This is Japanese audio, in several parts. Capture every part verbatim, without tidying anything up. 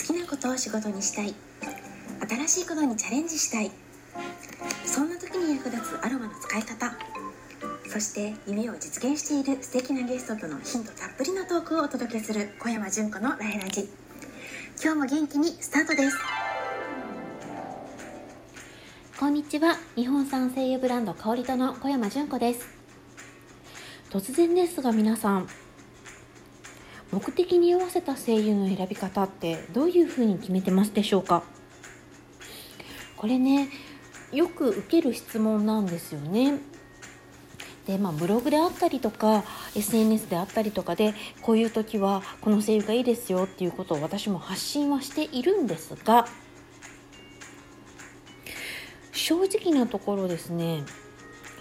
好きなことを仕事にしたい、新しいことにチャレンジしたい、そんな時に役立つアロマの使い方、そして夢を実現している素敵なゲストとのヒントたっぷりのトークをお届けする小山純子のライラジ。今日も元気にスタートです。こんにちは、日本産精油ブランド香りとの小山純子です。突然ですが皆さん、目的に合わせた精油の選び方ってどういうふうに決めてますでしょうか？これね、よく受ける質問なんですよね。で、まあ、ブログであったりとか エスエヌエス であったりとかで、こういう時はこの精油がいいですよっていうことを私も発信はしているんですが、正直なところですね、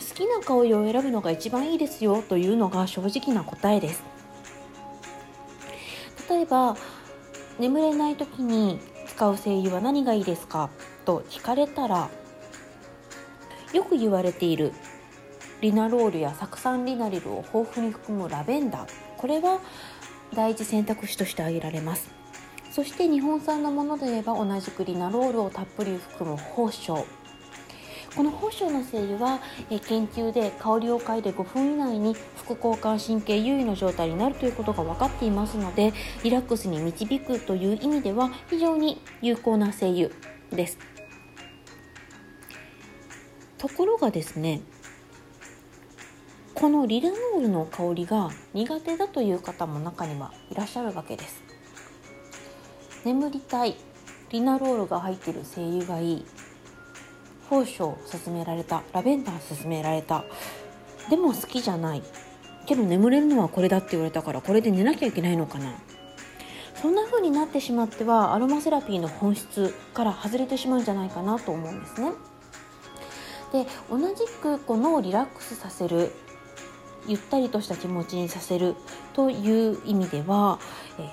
好きな香りを選ぶのが一番いいですよというのが正直な答えです。例えば、眠れない時に使う精油は何がいいですかと聞かれたら、よく言われているリナロールや酢酸リナリルを豊富に含むラベンダー、これは第一選択肢として挙げられます。そして日本産のもので言えば、同じくリナロールをたっぷり含む芳香、この芳香の精油は研究で香りを嗅いでごふん以内に副交感神経優位の状態になるということが分かっていますので、リラックスに導くという意味では非常に有効な精油です。ところがですね、このリナロールの香りが苦手だという方も中にはいらっしゃるわけです。眠りたい、リナロールが入っている精油がいい、芳香勧められた、ラベンダー勧められた、でも好きじゃない、けど眠れるのはこれだって言われたから、これで寝なきゃいけないのかな、そんな風になってしまってはアロマセラピーの本質から外れてしまうんじゃないかなと思うんですね。で、同じくこのリラックスさせる、ゆったりとした気持ちにさせるという意味では、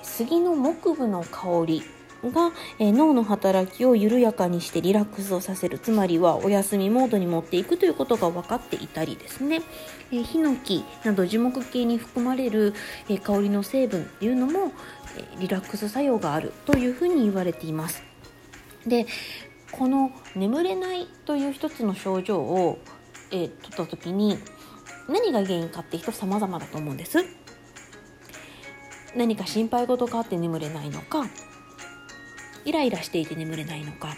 杉の木部の香りが脳の働きを緩やかにしてリラックスをさせる、つまりはお休みモードに持っていくということが分かっていたりですね、ヒノキなど樹木系に含まれる香りの成分というのもリラックス作用があるというふうに言われています。で、この眠れないという一つの症状を、えー、取った時に何が原因かって人様々だと思うんです。何か心配事があって眠れないのか、イライラしていて眠れないのか、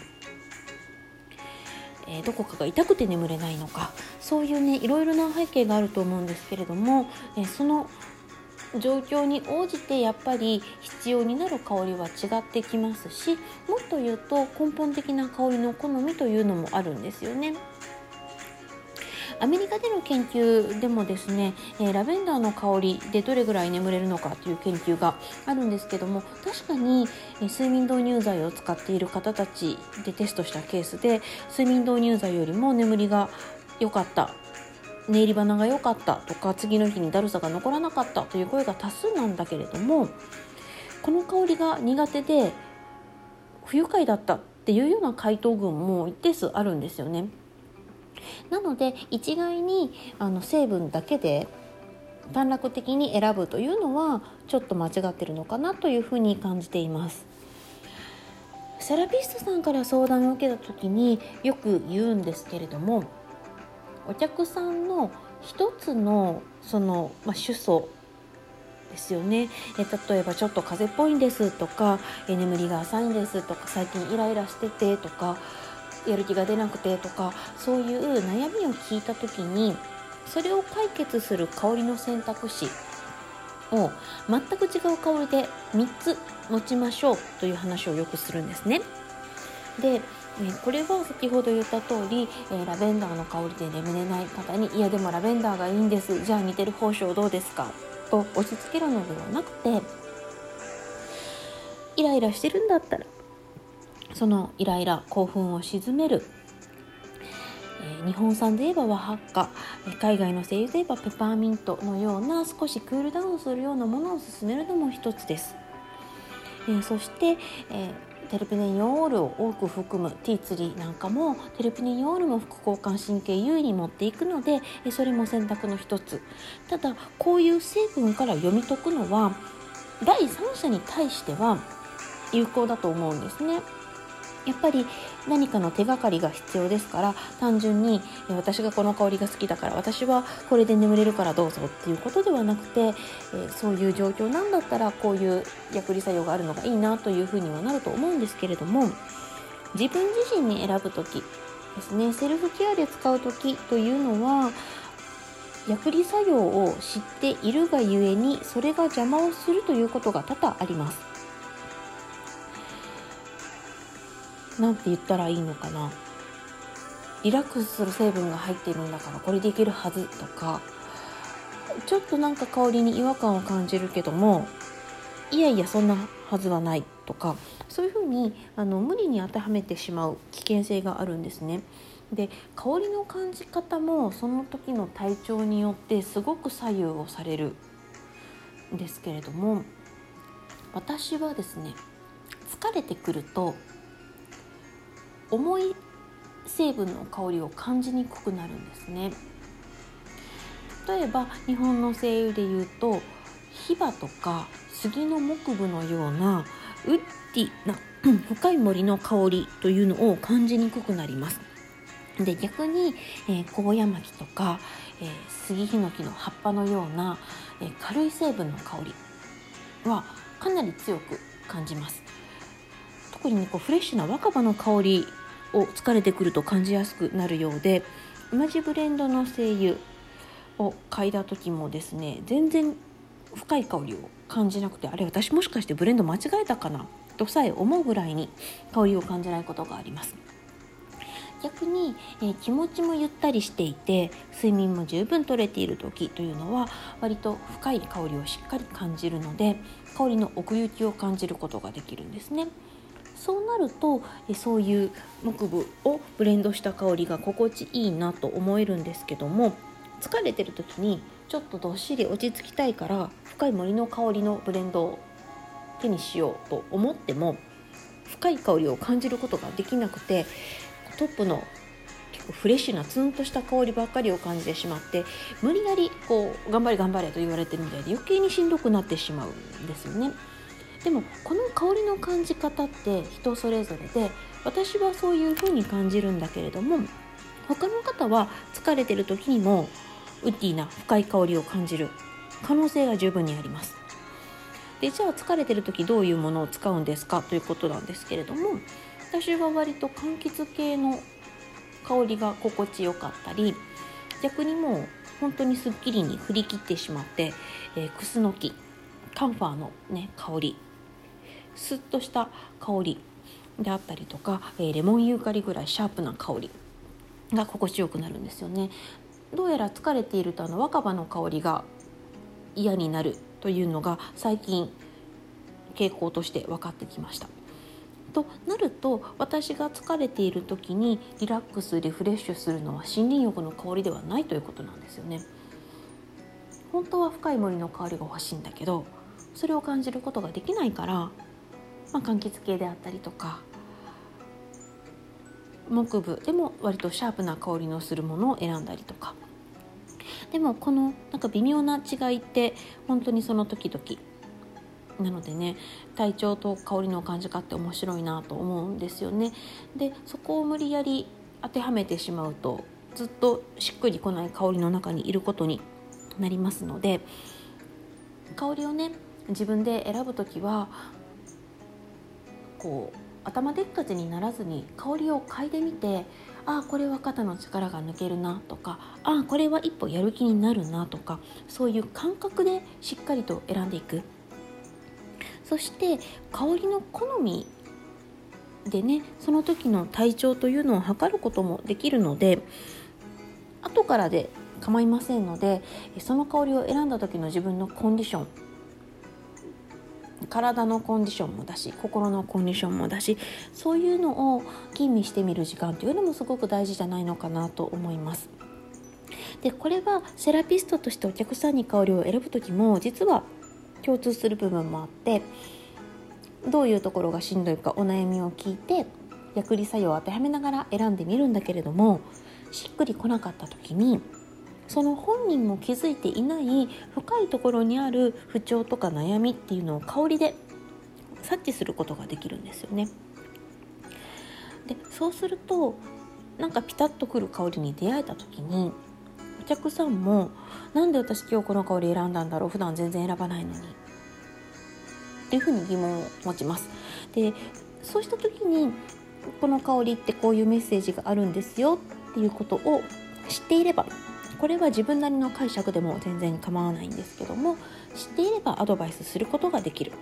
えー、どこかが痛くて眠れないのか、そういうね、いろいろな背景があると思うんですけれども、えー、その状況に応じてやっぱり必要になる香りは違ってきますし、もっと言うと根本的な香りの好みというのもあるんですよね。アメリカでの研究でもですね、ラベンダーの香りでどれぐらい眠れるのかという研究があるんですけども、確かに睡眠導入剤を使っている方たちでテストしたケースで、睡眠導入剤よりも眠りが良かった、寝入り花が良かったとか、次の日にだるさが残らなかったという声が多数なんだけれども、この香りが苦手で不愉快だったっていうような回答群も一定数あるんですよね。なので一概にあの成分だけで短絡的に選ぶというのはちょっと間違ってるのかなというふうに感じています。セラピストさんから相談を受けた時によく言うんですけれども、お客さんの一つのその、まあ、主訴ですよね。え例えばちょっと風邪っぽいんですとか、え眠りが浅いんですとか、最近イライラしててとか、やる気が出なくてとか、そういう悩みを聞いた時に、それを解決する香りの選択肢を全く違う香りでみっつ持ちましょうという話をよくするんですね。で、これは先ほど言った通り、ラベンダーの香りで眠れない方に、いやでもラベンダーがいいんです、じゃあ似てる芳香どうですかと押し付けるのではなくて、イライラしてるんだったらそのイライラ、興奮を鎮める、えー、日本産で言えば和ハッカ、海外の精油で言えばペパーミントのような少しクールダウンするようなものを勧めるのも一つです。えー、そして、えー、テルペネニオールを多く含むティーツリーなんかも、テルペネニオールも副交感神経優位に持っていくので、それも選択の一つ。ただこういう成分から読み解くのは第三者に対しては有効だと思うんですね。やっぱり何かの手がかりが必要ですから、単純に私がこの香りが好きだから私はこれで眠れるからどうぞっていうことではなくて、そういう状況なんだったらこういう薬理作用があるのがいいなというふうにはなると思うんですけれども、自分自身に選ぶときですね、セルフケアで使うときというのは、薬理作用を知っているがゆえにそれが邪魔をするということが多々あります。なんて言ったらいいのかな、リラックスする成分が入っているんだからこれでいけるはずとか、ちょっとなんか香りに違和感を感じるけどもいやいやそんなはずはないとか、そういうふうにあの無理に当てはめてしまう危険性があるんですね。で、香りの感じ方もその時の体調によってすごく左右をされるんですけれども、私はですね、疲れてくると重い成分の香りを感じにくくなるんですね。例えば日本の精油でいうとヒバとか杉の木部のようなウッディな深い森の香りというのを感じにくくなります。で、逆に、えー、コウヤマキとか、えー、スギヒノキの葉っぱのような、えー、軽い成分の香りはかなり強く感じます。特に、ね、こうフレッシュな若葉の香りを疲れてくると感じやすくなるようで、同じブレンドの精油を嗅いだ時もですね、全然深い香りを感じなくて、あれ私もしかしてブレンド間違えたかなとさえ思うぐらいに香りを感じないことがあります。逆に、えー、気持ちもゆったりしていて睡眠も十分取れている時というのは割と深い香りをしっかり感じるので、香りの奥行きを感じることができるんですね。そうなるとそういう木部をブレンドした香りが心地いいなと思えるんですけども、疲れてる時にちょっとどっしり落ち着きたいから深い森の香りのブレンドを手にしようと思っても深い香りを感じることができなくて、トップの結構フレッシュなツンとした香りばっかりを感じてしまって、無理やりこう頑張れ頑張れと言われてるみたいで余計にしんどくなってしまうんですよね。でもこの香りの感じ方って人それぞれで、私はそういう風に感じるんだけれども、他の方は疲れてる時にもウッディな深い香りを感じる可能性が十分にあります。で、じゃあ疲れてる時どういうものを使うんですかということなんですけれども、私は割と柑橘系の香りが心地よかったり、逆にもう本当にすっきりに振り切ってしまって、えー、クスノキ、カンファーの、ね、香り、スッとした香りであったりとか、レモンユーカリぐらいシャープな香りが心地よくなるんですよね。どうやら疲れているとあの若葉の香りが嫌になるというのが最近傾向として分かってきました。となると、私が疲れている時にリラックスリフレッシュするのは森林浴の香りではないということなんですよね。本当は深い森の香りが欲しいんだけど、それを感じることができないからまあ、柑橘系であったりとか木部でも割とシャープな香りのするものを選んだりとか、でもこのなんか微妙な違いって本当にその時々なのでね、体調と香りの感じ方って面白いなと思うんですよね。で、そこを無理やり当てはめてしまうとずっとしっくりこない香りの中にいることになりますので、香りをね自分で選ぶときはこう頭でっかちにならずに香りを嗅いでみて、ああこれは肩の力が抜けるなとか、ああこれは一歩やる気になるなとか、そういう感覚でしっかりと選んでいく。そして香りの好みでね、その時の体調というのを測ることもできるので、後からで構いませんので、その香りを選んだ時の自分のコンディション、体のコンディションもだし心のコンディションもだし、そういうのを吟味してみる時間というのもすごく大事じゃないのかなと思います。で、これはセラピストとしてお客さんに香りを選ぶ時も実は共通する部分もあって、どういうところがしんどいかお悩みを聞いて薬理作用を当てはめながら選んでみるんだけれども、しっくりこなかった時にその本人も気づいていない深いところにある不調とか悩みっていうのを香りで察知することができるんですよね。でそうするとなんかピタッとくる香りに出会えた時にお客さんもなんで私今日この香り選んだんだろう、普段全然選ばないのにっていうふうに疑問を持ちます。でそうした時にこの香りってこういうメッセージがあるんですよっていうことを知っていれば、これは自分なりの解釈でも全然構わないんですけども、知っていればアドバイスすることができる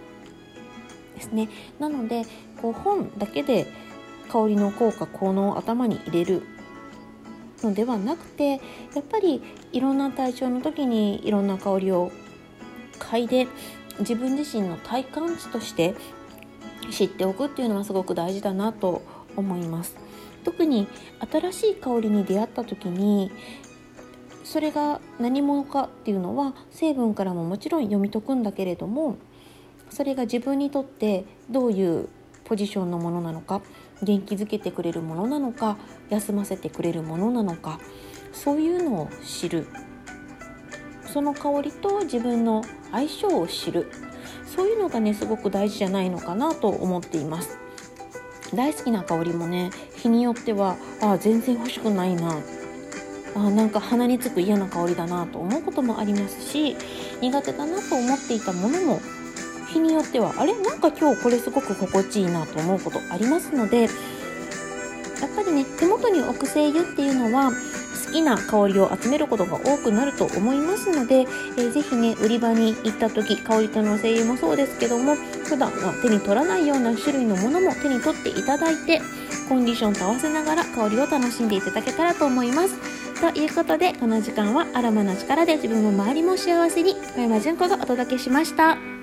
ですね。なのでこう本だけで香りの効果効能を頭に入れるのではなくて、やっぱりいろんな対象の時にいろんな香りを嗅いで自分自身の体感値として知っておくっていうのはすごく大事だなと思います。特に新しい香りに出会った時にそれが何者かっていうのは成分からももちろん読み解くんだけれども、それが自分にとってどういうポジションのものなのか、元気づけてくれるものなのか、休ませてくれるものなのか、そういうのを知る、その香りと自分の相性を知る、そういうのがねすごく大事じゃないのかなと思っています。大好きな香りもね日によってはあ全然欲しくないな、あなんか鼻につく嫌な香りだなと思うこともありますし、苦手だなと思っていたものも日によってはあれなんか今日これすごく心地いいなと思うことありますので、やっぱりね手元に置く精油っていうのは好きな香りを集めることが多くなると思いますので、えー、ぜひね売り場に行った時、香りとの精油もそうですけども、普段は手に取らないような種類のものも手に取っていただいて、コンディションと合わせながら香りを楽しんでいただけたらと思います。ということでこの時間はアロマの力で自分も周りも幸せに、小山純子がお届けしました。